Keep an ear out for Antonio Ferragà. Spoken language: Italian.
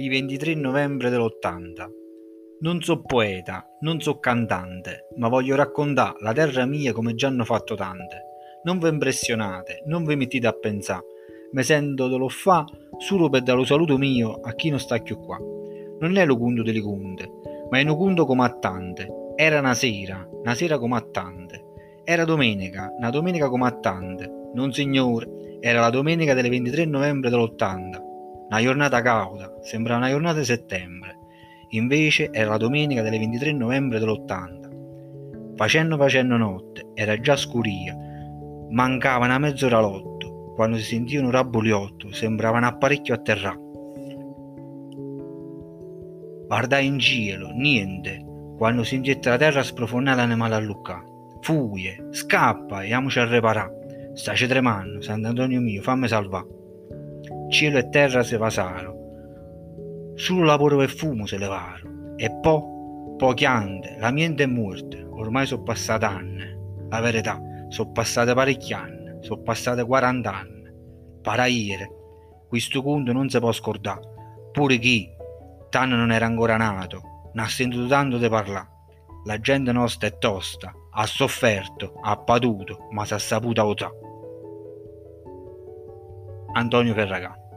il 23 novembre dell'80. Non so poeta, non so cantante, ma voglio raccontare la terra mia come già hanno fatto tante. Non vi impressionate, non vi mettete a pensare. Me sento de lo fa solo per dare lo saluto mio a chi non sta più qua. Non è lo conto delle conte, ma è un conto come a tante. Era una sera come a tante. Era domenica, una domenica come a tante. Non signore, era la domenica del 23 novembre dell'80. Una giornata cauda, sembrava una giornata di settembre. Invece era la domenica del 23 novembre dell'80. Facendo notte, era già scuria. Mancava una mezz'ora all'otto. Quando si sentiva un rabbuliotto, sembrava un apparecchio a terra. Guardai in cielo, niente. Quando sentette la terra sprofondata, l'animale a lucca. Fuie, scappa e amoci a reparà. Staci tremando, Sant'Antonio mio, fammi salvare. Cielo e terra se vasarono, solo lavoro e fumo se levarono, e pochi ande, la miente è morte, ormai sono passate anni, la verità, sono passate parecchi anni, sono passate 40 anni, paraiere, questo conto non si può scordare, pure chi, tanto non era ancora nato, non ha sentito tanto di parlare, la gente nostra è tosta, ha sofferto, ha paduto, ma si è saputa usare. Antonio Ferragà.